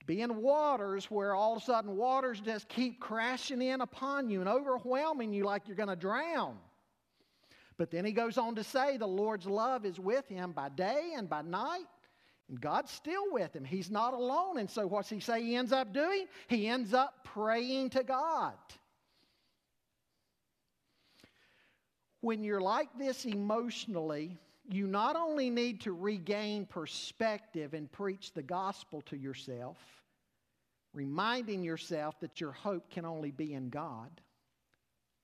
To be in waters where all of a sudden waters just keep crashing in upon you and overwhelming you like you're going to drown. But then he goes on to say the Lord's love is with him by day and by night. And God's still with him. He's not alone. And so what's he say he ends up doing? He ends up praying to God. When you're like this emotionally, you not only need to regain perspective and preach the gospel to yourself, reminding yourself that your hope can only be in God,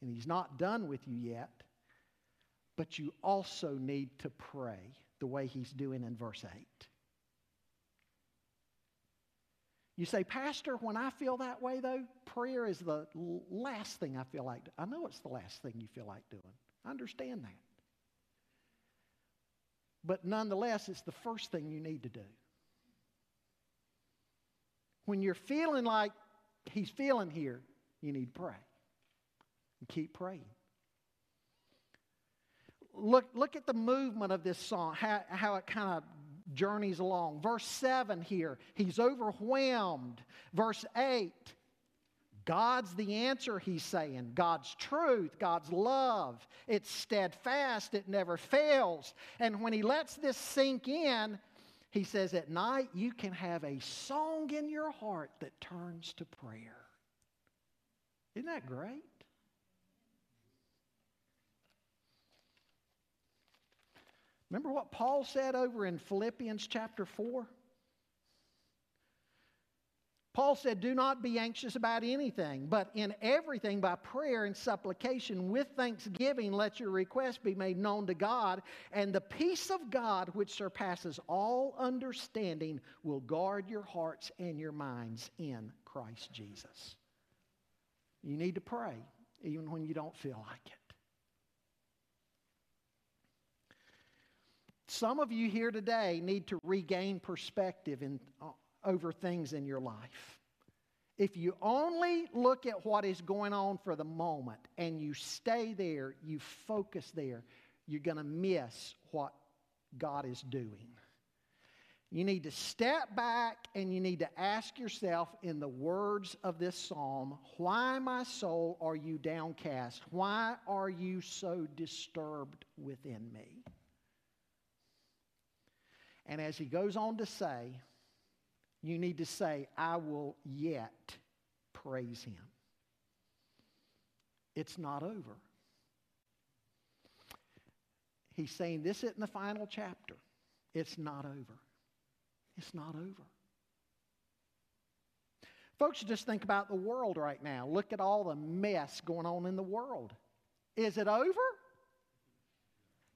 and he's not done with you yet, but you also need to pray the way he's doing in verse 8. You say, Pastor, when I feel that way, though, prayer is the last thing I feel like doing. I know it's the last thing you feel like doing. I understand that. But nonetheless, it's the first thing you need to do. When you're feeling like he's feeling here, you need to pray. And keep praying. Look at the movement of this song, how it kind of journeys along. Verse 7 here, he's overwhelmed. Verse 8, God's the answer, he's saying. God's truth, God's love. It's steadfast, it never fails. And when he lets this sink in, he says, at night you can have a song in your heart that turns to prayer. Isn't that great? Remember what Paul said over in Philippians chapter 4? Paul said, do not be anxious about anything, but in everything by prayer and supplication with thanksgiving let your requests be made known to God, and the peace of God which surpasses all understanding will guard your hearts and your minds in Christ Jesus. You need to pray even when you don't feel like it. Some of you here today need to regain perspective over things in your life. If you only look at what is going on for the moment and you stay there, you focus there, you're going to miss what God is doing. You need to step back and you need to ask yourself in the words of this psalm, why, my soul, are you downcast? Why are you so disturbed within me? And as he goes on to say, you need to say, I will yet praise him. It's not over. He's saying this isn't the final chapter. It's not over. It's not over. Folks, just think about the world right now. Look at all the mess going on in the world. Is it over?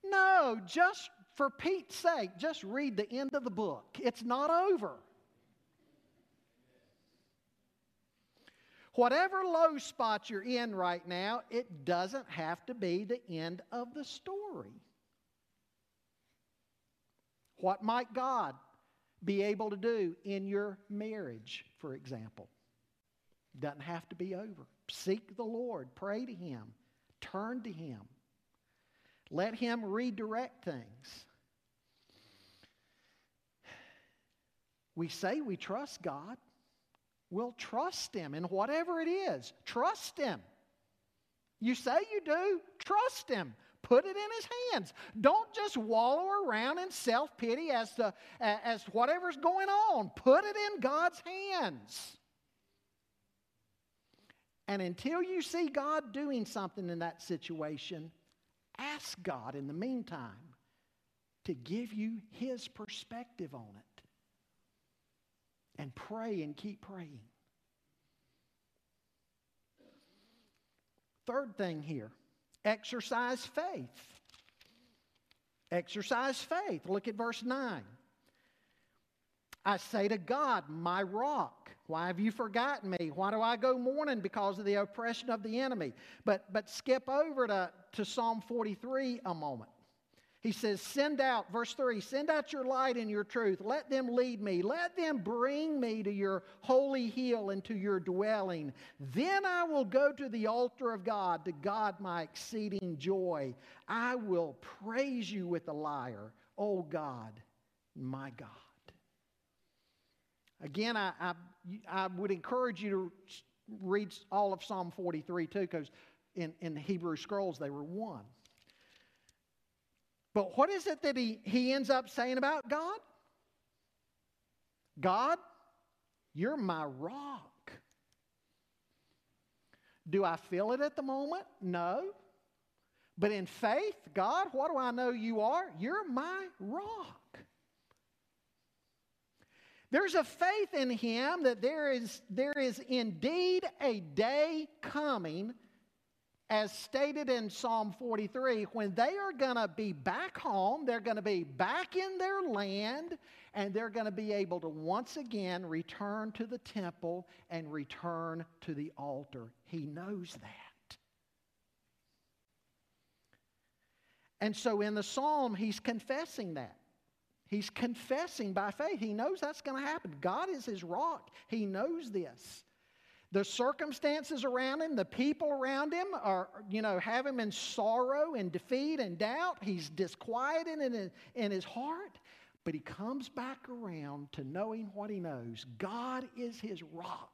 No, just for Pete's sake, just read the end of the book. It's not over. Whatever low spot you're in right now, it doesn't have to be the end of the story. What might God be able to do in your marriage, for example? Doesn't have to be over. Seek the Lord. Pray to him. Turn to him. Let him redirect things. We say we trust God. We'll trust him in whatever it is. Trust him. You say you do. Trust him. Put it in his hands. Don't just wallow around in self-pity as whatever's going on. Put it in God's hands. And until you see God doing something in that situation, ask God in the meantime to give you his perspective on it. And pray and keep praying. Third thing here, exercise faith. Exercise faith. Look at verse 9. I say to God, my rock, why have you forgotten me? Why do I go mourning because of the oppression of the enemy? But skip over to Psalm 43 a moment. He says, send out, verse 3, send out your light and your truth. Let them lead me. Let them bring me to your holy hill and to your dwelling. Then I will go to the altar of God, to God my exceeding joy. I will praise you with the lyre, O God, my God. Again, I would encourage you to read all of Psalm 43 too, because in the Hebrew scrolls they were one. But what is it that he ends up saying about God? God, you're my rock. Do I feel it at the moment? No. But in faith, God, what do I know you are? You're my rock. There's a faith in him that there is indeed a day coming, as stated in Psalm 43, when they are going to be back home, they're going to be back in their land, and they're going to be able to once again return to the temple and return to the altar. He knows that. And so in the psalm, he's confessing that. He's confessing by faith. He knows that's going to happen. God is his rock. He knows this. The circumstances around him, the people around him are, have him in sorrow and defeat and doubt. He's disquieted in his heart. But he comes back around to knowing what he knows. God is his rock.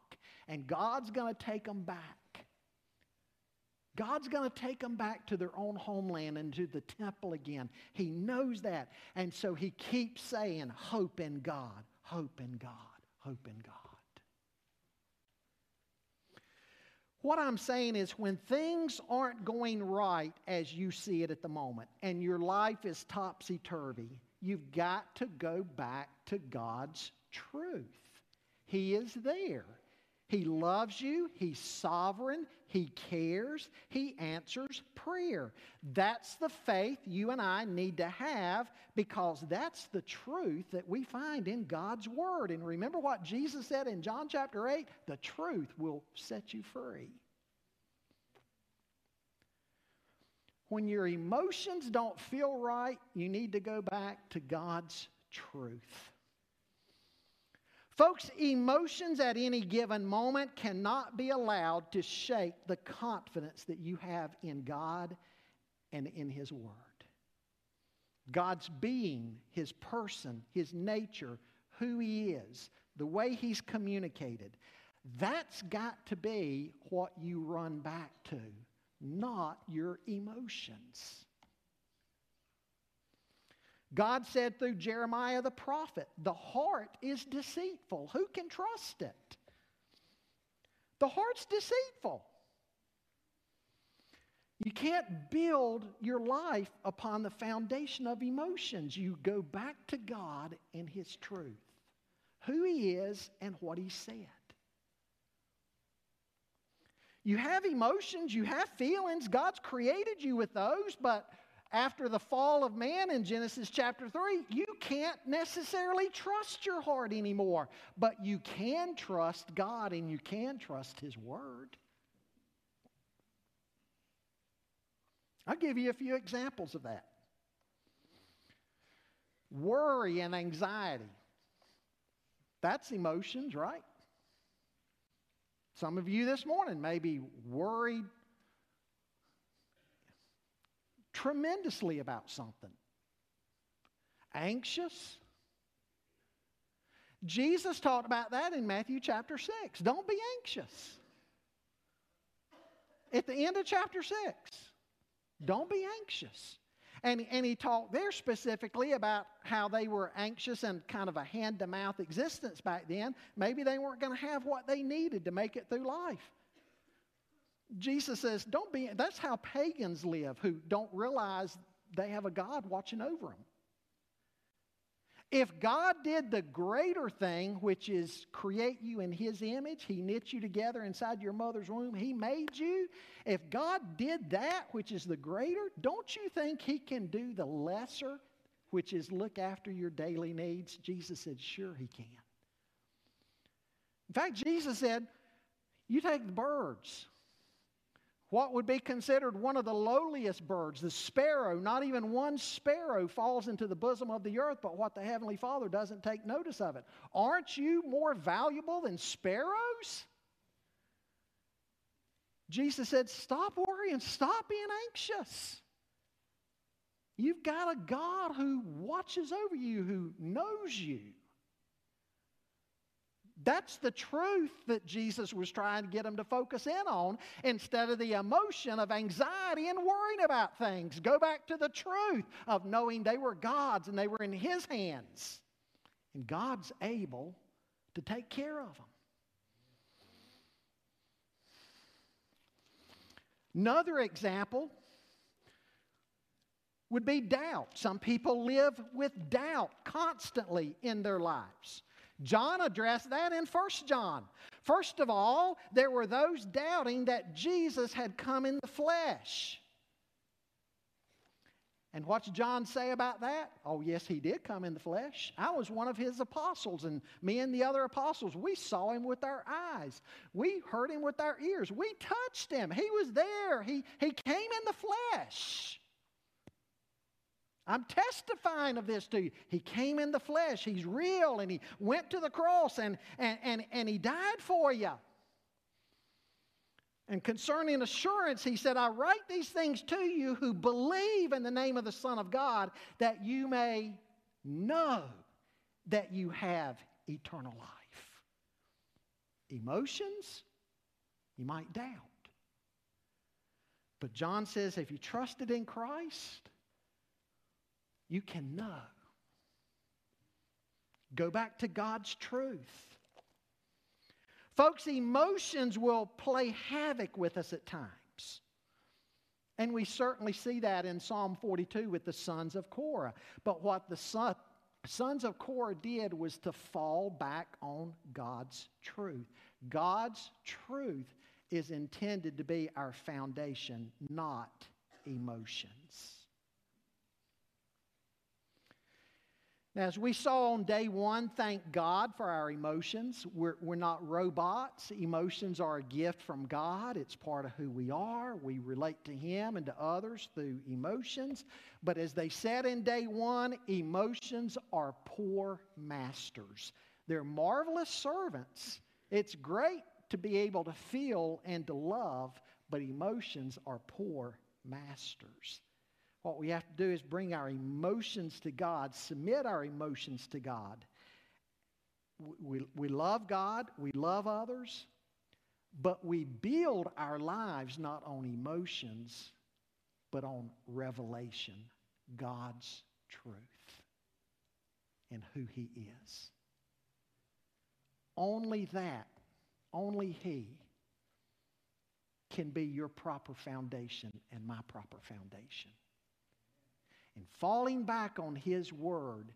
And God's going to take him back. God's going to take them back to their own homeland and to the temple again. He knows that. And so he keeps saying, hope in God, hope in God, hope in God. What I'm saying is, when things aren't going right as you see it at the moment and your life is topsy-turvy, you've got to go back to God's truth. He is there. He loves you. He's sovereign. He cares. He answers prayer. That's the faith you and I need to have, because that's the truth that we find in God's Word. And remember what Jesus said in John chapter 8, the truth will set you free. When your emotions don't feel right, you need to go back to God's truth. Folks, emotions at any given moment cannot be allowed to shake the confidence that you have in God and in His Word. God's being, His person, His nature, who He is, the way He's communicated, that's got to be what you run back to, not your emotions. God said through Jeremiah the prophet, the heart is deceitful. Who can trust it? The heart's deceitful. You can't build your life upon the foundation of emotions. You go back to God and His truth, who He is and what He said. You have emotions, you have feelings. God's created you with those, but after the fall of man in Genesis chapter 3, you can't necessarily trust your heart anymore. But you can trust God and you can trust His Word. I'll give you a few examples of that. Worry and anxiety. That's emotions, right? Some of you this morning may be worried tremendously about something. Anxious. Jesus talked about that in Matthew chapter 6. Don't be anxious. At the end of chapter 6, don't be anxious. And he talked there specifically about how they were anxious and kind of a hand-to-mouth existence back then. Maybe they weren't going to have what they needed to make it through life. Jesus says, don't be, that's how pagans live, who don't realize they have a God watching over them. If God did the greater thing, which is create you in His image, He knit you together inside your mother's womb, He made you. If God did that, which is the greater, don't you think He can do the lesser which is look after your daily needs? Jesus said, sure he can. In fact, Jesus said, you take the birds. What would be considered one of the lowliest birds, the sparrow, not even one sparrow falls into the bosom of the earth, but what the Heavenly Father doesn't take notice of it. Aren't you more valuable than sparrows? Jesus said, stop worrying, stop being anxious. You've got a God who watches over you, who knows you. That's the truth that Jesus was trying to get them to focus in on instead of the emotion of anxiety and worrying about things. Go back to the truth of knowing they were God's and they were in His hands. And God's able to take care of them. Another example would be doubt. Some people live with doubt constantly in their lives. John addressed that in 1 John. First of all, there were those doubting that Jesus had come in the flesh. And what's John say about that? Oh, yes, he did come in the flesh. I was one of his apostles, and me and the other apostles, we saw him with our eyes. We heard him with our ears. We touched him. He was there. He came in the flesh. I'm testifying of this to you. He came in the flesh. He's real, and he went to the cross, and he died for you. And concerning assurance, he said, I write these things to you who believe in the name of the Son of God, that you may know that you have eternal life. Emotions, you might doubt. But John says, if you trusted in Christ, you can know. Go back to God's truth. Folks, emotions will play havoc with us at times. And we certainly see that in Psalm 42 with the sons of Korah. But what the sons of Korah did was to fall back on God's truth. God's truth is intended to be our foundation, not emotions. Now, as we saw on day one, thank God for our emotions. We're not robots. Emotions are a gift from God. It's part of who we are. We relate to Him and to others through emotions. But as they said in day one, emotions are poor masters. They're marvelous servants. It's great to be able to feel and to love, but emotions are poor masters. What we have to do is bring our emotions to God, submit our emotions to God. We love God, we love others, but we build our lives not on emotions, but on revelation, God's truth, and who He is. Only that, only He can be your proper foundation and my proper foundation. And falling back on His Word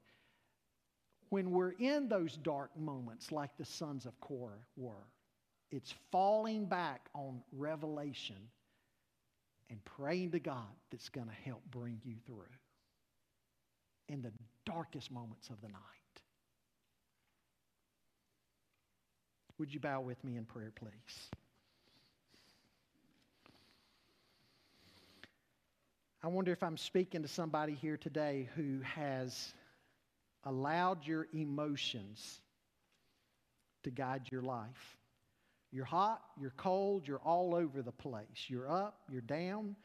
when we're in those dark moments like the sons of Korah were. It's falling back on revelation and praying to God that's going to help bring you through in the darkest moments of the night. Would you bow with me in prayer, please? I wonder if I'm speaking to somebody here today who has allowed your emotions to guide your life. You're hot, you're cold, you're all over the place. You're up, you're down.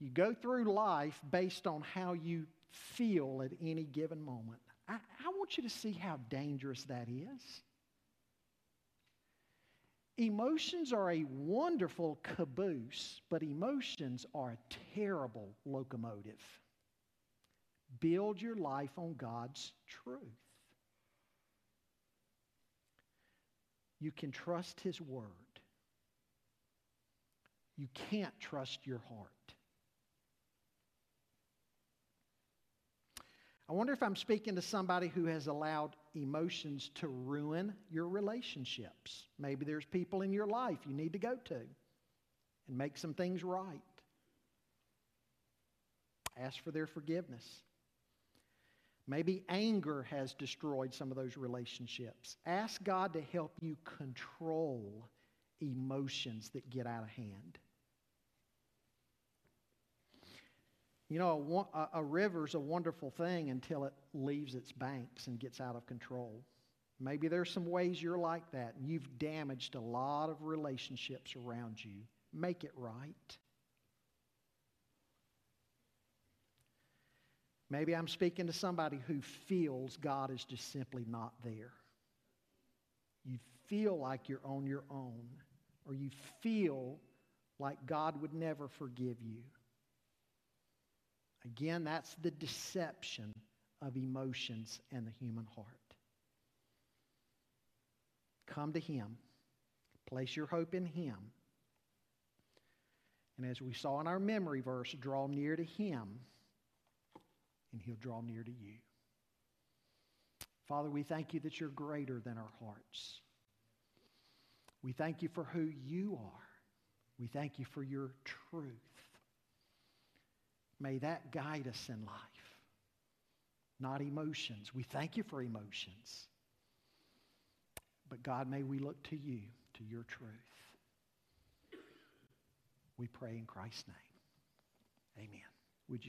You go through life based on how you feel at any given moment. I want you to see how dangerous that is. Emotions are a wonderful caboose, but emotions are a terrible locomotive. Build your life on God's truth. You can trust His Word. You can't trust your heart. I wonder if I'm speaking to somebody who has allowed emotions to ruin your relationships. Maybe there's people in your life you need to go to and make some things right. Ask for their forgiveness. Maybe anger has destroyed some of those relationships. Ask God to help you control emotions that get out of hand. You know, a river's a wonderful thing until it leaves its banks and gets out of control. Maybe there's some ways you're like that, and you've damaged a lot of relationships around you. Make it right. Maybe I'm speaking to somebody who feels God is just simply not there. You feel like you're on your own, or you feel like God would never forgive you. Again, that's the deception of emotions and the human heart. Come to Him. Place your hope in Him. And as we saw in our memory verse, draw near to Him, and He'll draw near to you. Father, we thank You that You're greater than our hearts. We thank You for who You are. We thank You for Your truth. May that guide us in life, not emotions. We thank You for emotions. But God, may we look to You, to Your truth. We pray in Christ's name. Amen.